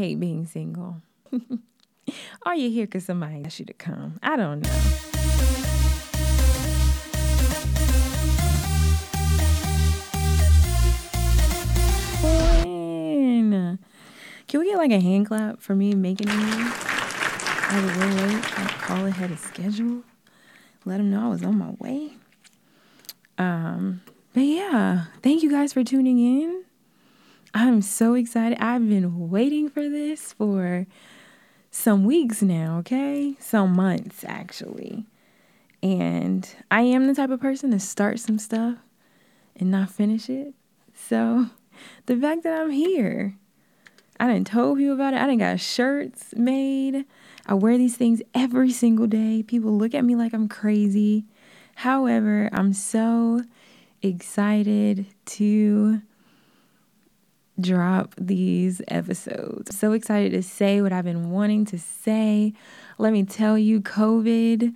hate being single. Are you here because somebody asked you to come? I don't know. Man. Can we get like a hand clap for me making it? I was a little late. I call ahead of schedule. Let them know I was on my way. But yeah, thank you guys for tuning in. I'm so excited. I've been waiting for this for some weeks now, okay? Some months, actually. And I am the type of person to start some stuff and not finish it. So the fact that I'm here, I done told you about it. I done got shirts made. I wear these things every single day. People look at me like I'm crazy. However, I'm so excited to drop these episodes. So excited to say what I've been wanting to say. Let me tell you, COVID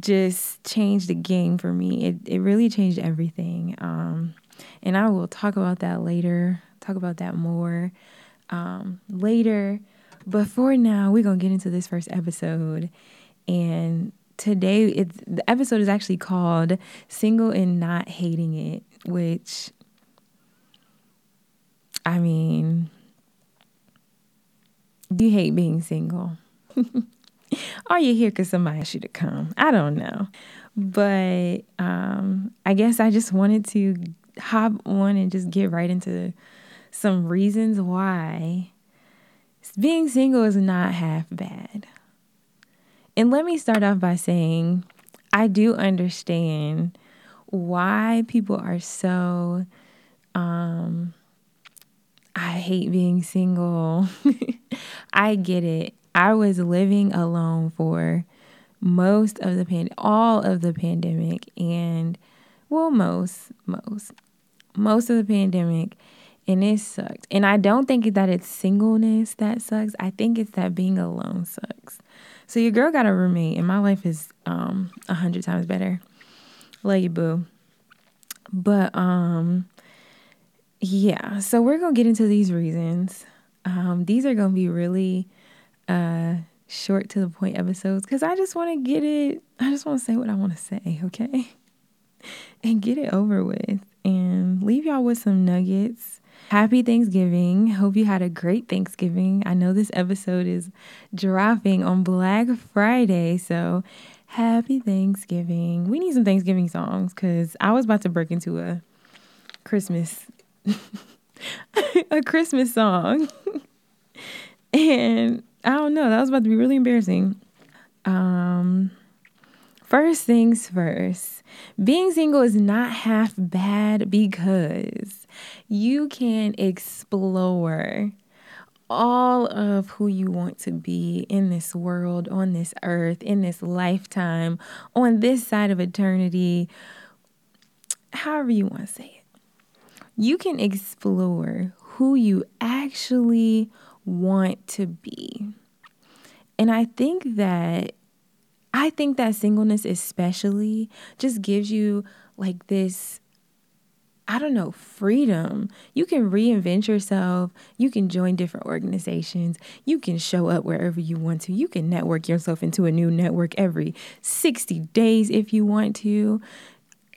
just changed the game for me. It really changed everything. And I will talk about that later. Talk about that more later. But for now, we're going to get into this first episode. And today, the episode is actually called Single and Not Hating It, which, I mean, do you hate being single? Are you here because somebody asked you to come? I don't know. But I guess I just wanted to hop on and just get right into some reasons why being single is not half bad. And let me start off by saying I do understand why people are so, I hate being single. I get it. I was living alone for most of the all of the pandemic, and well, most of the pandemic, and it sucked. And I don't think that it's singleness that sucks. I think it's that being alone sucks. So your girl got a roommate, and my life is 100 times better. Love you, boo. But yeah, so we're going to get into these reasons. These are going to be really short to the point episodes because I just want to get it. I just want to say what I want to say, okay? And get it over with and leave y'all with some nuggets. Happy Thanksgiving. Hope you had a great Thanksgiving. I know this episode is dropping on Black Friday, so happy Thanksgiving. We need some Thanksgiving songs because I was about to break into a Christmas Christmas song. And I don't know, that was about to be really embarrassing. First things first, being single is not half bad because you can explore all of who you want to be in this world, on this earth, in this lifetime, on this side of eternity, however you want to say it. You can explore who you actually want to be. And I think that singleness especially just gives you like this, I don't know, freedom. You can reinvent yourself. You can join different organizations. You can show up wherever you want to. You can network yourself into a new network every 60 days if you want to.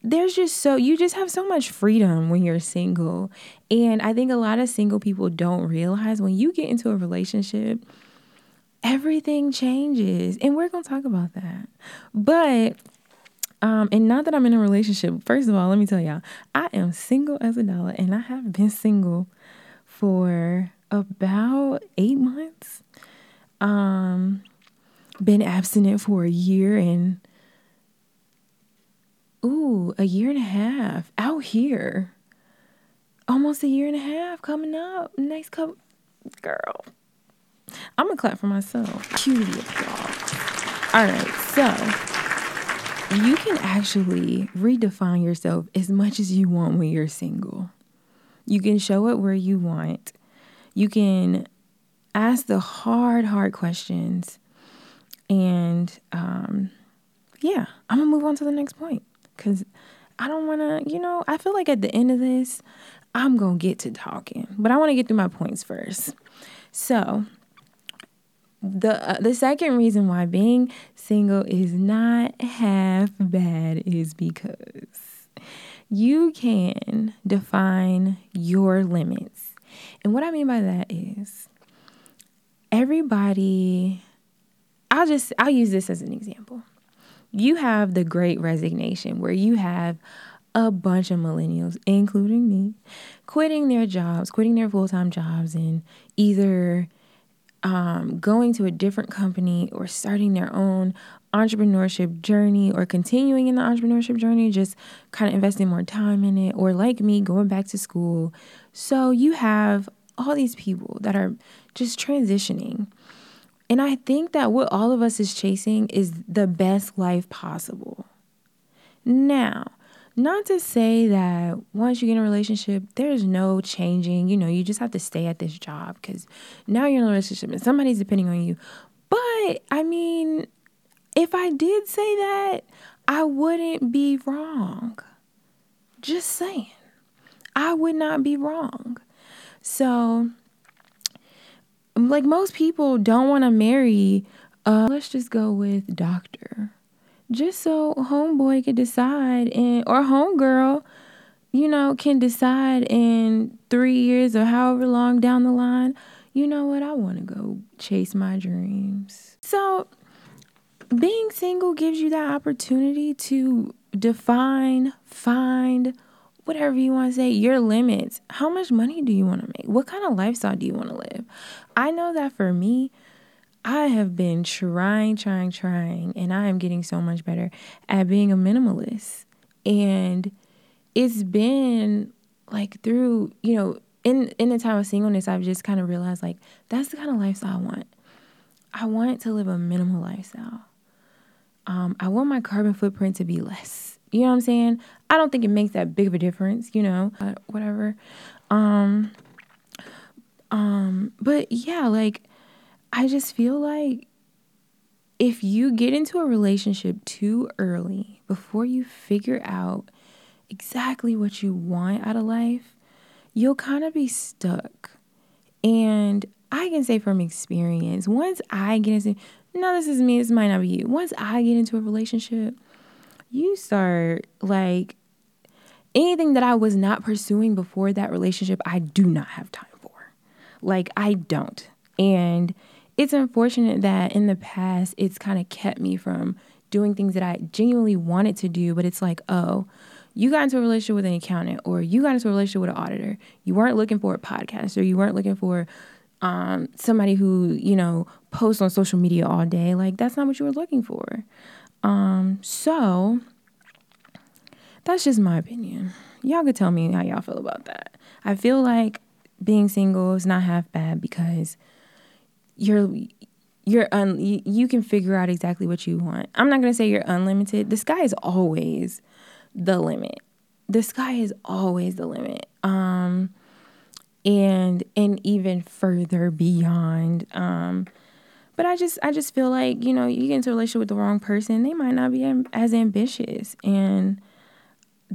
You just have so much freedom when you're single. And I think a lot of single people don't realize when you get into a relationship, everything changes, and we're going to talk about that. But, and not that I'm in a relationship. First of all, let me tell y'all, I am single as a dollar, and I have been single for about 8 months. Been abstinent for a year and a half out here. Almost a year and a half coming up. Next couple, girl. I'm going to clap for myself. Cutie applause. All right, so you can actually redefine yourself as much as you want when you're single. You can show it where you want. You can ask the hard questions. And yeah, I'm going to move on to the next point because I don't want to, I feel like at the end of this, I'm going to get to talking. But I want to get through my points first. So the second reason why being single is not half bad is because you can define your limits. And what I mean by that is everybody, I'll use this as an example. You have the Great Resignation, where you have a bunch of millennials, including me, quitting their jobs, quitting their full-time jobs, and either going to a different company or starting their own entrepreneurship journey, or continuing in the entrepreneurship journey, just kind of investing more time in it, or like me, going back to school. So you have all these people that are just transitioning. And I think that what all of us is chasing is the best life possible. Now, not to say that once you get in a relationship, there's no changing. You know, you just have to stay at this job because now you're in a relationship and somebody's depending on you. But, I mean, if I did say that, I wouldn't be wrong. Just saying. I would not be wrong. So, like, most people don't want to marry, let's just go with doctor. Just so homeboy could decide, and or homegirl, you know, can decide in 3 years or however long down the line, you know what, I want to go chase my dreams. So being single gives you that opportunity to define, find, whatever you want to say, your limits. How much money do you want to make? What kind of lifestyle do you want to live? I know that for me, I have been trying, and I am getting so much better at being a minimalist. And it's been like through, you know, in the time of singleness, I've just kind of realized like that's the kind of lifestyle I want. I want to live a minimal lifestyle. I want my carbon footprint to be less. You know what I'm saying? I don't think it makes that big of a difference, you know, but whatever. But yeah, like, I just feel like if you get into a relationship too early, before you figure out exactly what you want out of life, you'll kind of be stuck. And I can say from experience, once I get into, no, this is me, this might not be you. Once I get into a relationship, you start like anything that I was not pursuing before that relationship, I do not have time for. Like, I don't. And it's unfortunate that in the past, it's kind of kept me from doing things that I genuinely wanted to do. But it's like, oh, you got into a relationship with an accountant, or you got into a relationship with an auditor. You weren't looking for a podcast, or you weren't looking for somebody who, you know, posts on social media all day. Like, that's not what you were looking for. So that's just my opinion. Y'all could tell me how y'all feel about that. I feel like being single is not half bad because you can figure out exactly what you want. I'm not going to say you're unlimited. The sky is always the limit. And even further beyond, but I just feel like, you know, you get into a relationship with the wrong person, they might not be as ambitious. And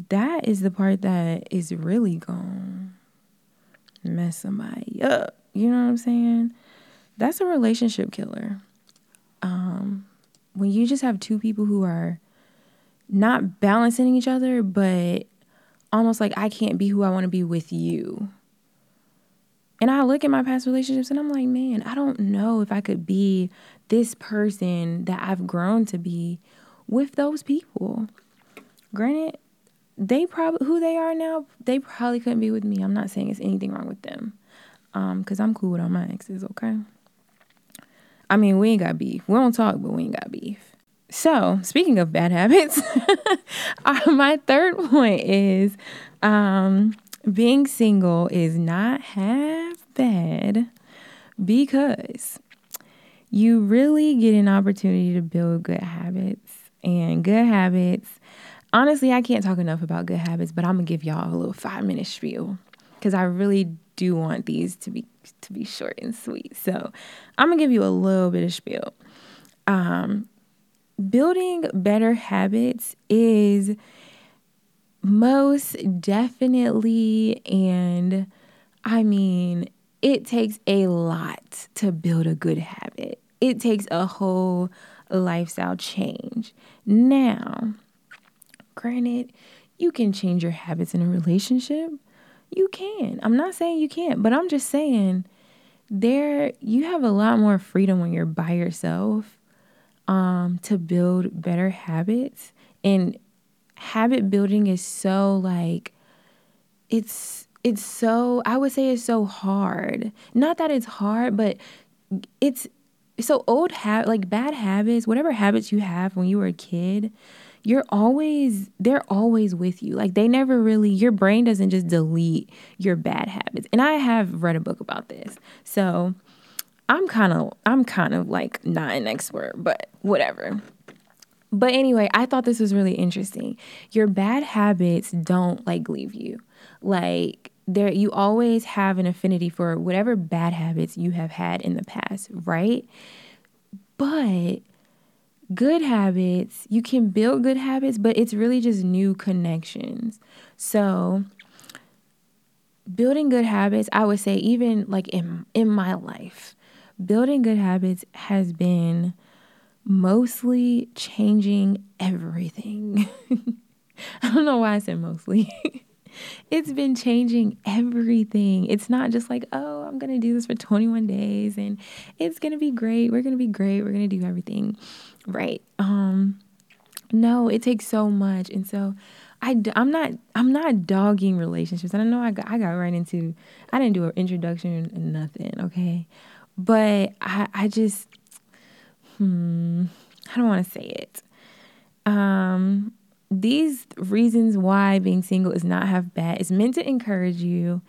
that is the part that is really gonna mess somebody up. You know what I'm saying? That's a relationship killer. When you just have two people who are not balancing each other, but almost like, I can't be who I want to be with you. And I look at my past relationships and I'm like, man, I don't know if I could be this person that I've grown to be with those people. Granted, who they are now, they probably couldn't be with me. I'm not saying it's anything wrong with them, because I'm cool with all my exes, okay? I mean, we ain't got beef. We don't talk, but we ain't got beef. So, speaking of bad habits, my third point is... being single is not half bad because you really get an opportunity to build good habits. And good habits, honestly, I can't talk enough about good habits, but I'm going to give y'all a little 5-minute spiel because I really do want these to be short and sweet. So I'm going to give you a little bit of spiel. Building better habits is... most definitely, and I mean, It takes a lot to build a good habit. It takes a whole lifestyle change. Now, granted, you can change your habits in a relationship. You can. I'm not saying you can't, but I'm just saying you have a lot more freedom when you're by yourself to build better habits. And habit building is so I would say it's so hard. Not that it's hard, but it's so bad habits, whatever habits you have when you were a kid, they're always with you. Like they never really, your brain doesn't just delete your bad habits. And I have read a book about this. So I'm kind of like not an expert, but whatever. But anyway, I thought this was really interesting. Your bad habits don't leave you. You always have an affinity for whatever bad habits you have had in the past, right? But good habits, you can build good habits, but it's really just new connections. So building good habits, I would say even in my life, building good habits has been mostly changing everything. I don't know why I said mostly. It's been changing everything. It's not just I'm going to do this for 21 days and it's going to be great. We're going to be great. We're going to do everything right. No, it takes so much. And so I'm not dogging relationships. I don't know. I got right into, I didn't do an introduction and nothing. Okay. But I don't want to say it. These reasons why being single is not half bad is meant to encourage you,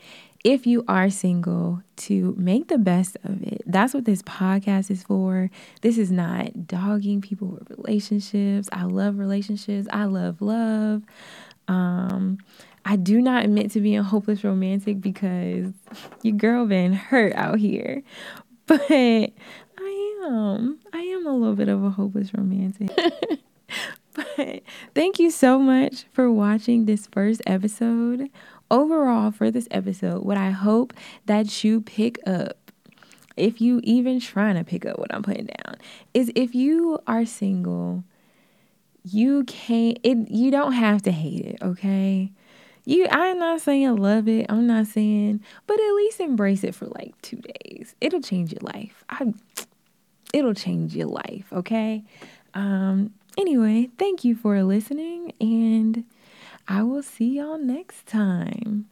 if you are single, to make the best of it. That's what this podcast is for. This is not dogging people with relationships. I love relationships. I love love. I do not admit to being hopeless romantic because your girl been hurt out here. But I am a little bit of a hopeless romantic. But thank you so much for watching this first episode. Overall, for this episode, what I hope that you pick up, if you even trying to pick up what I'm putting down, is if you are single, you don't have to hate it, okay? I'm not saying love it. I'm not saying, but at least embrace it for 2 days. It'll change your life. It'll change your life, okay? Anyway, thank you for listening, and I will see y'all next time.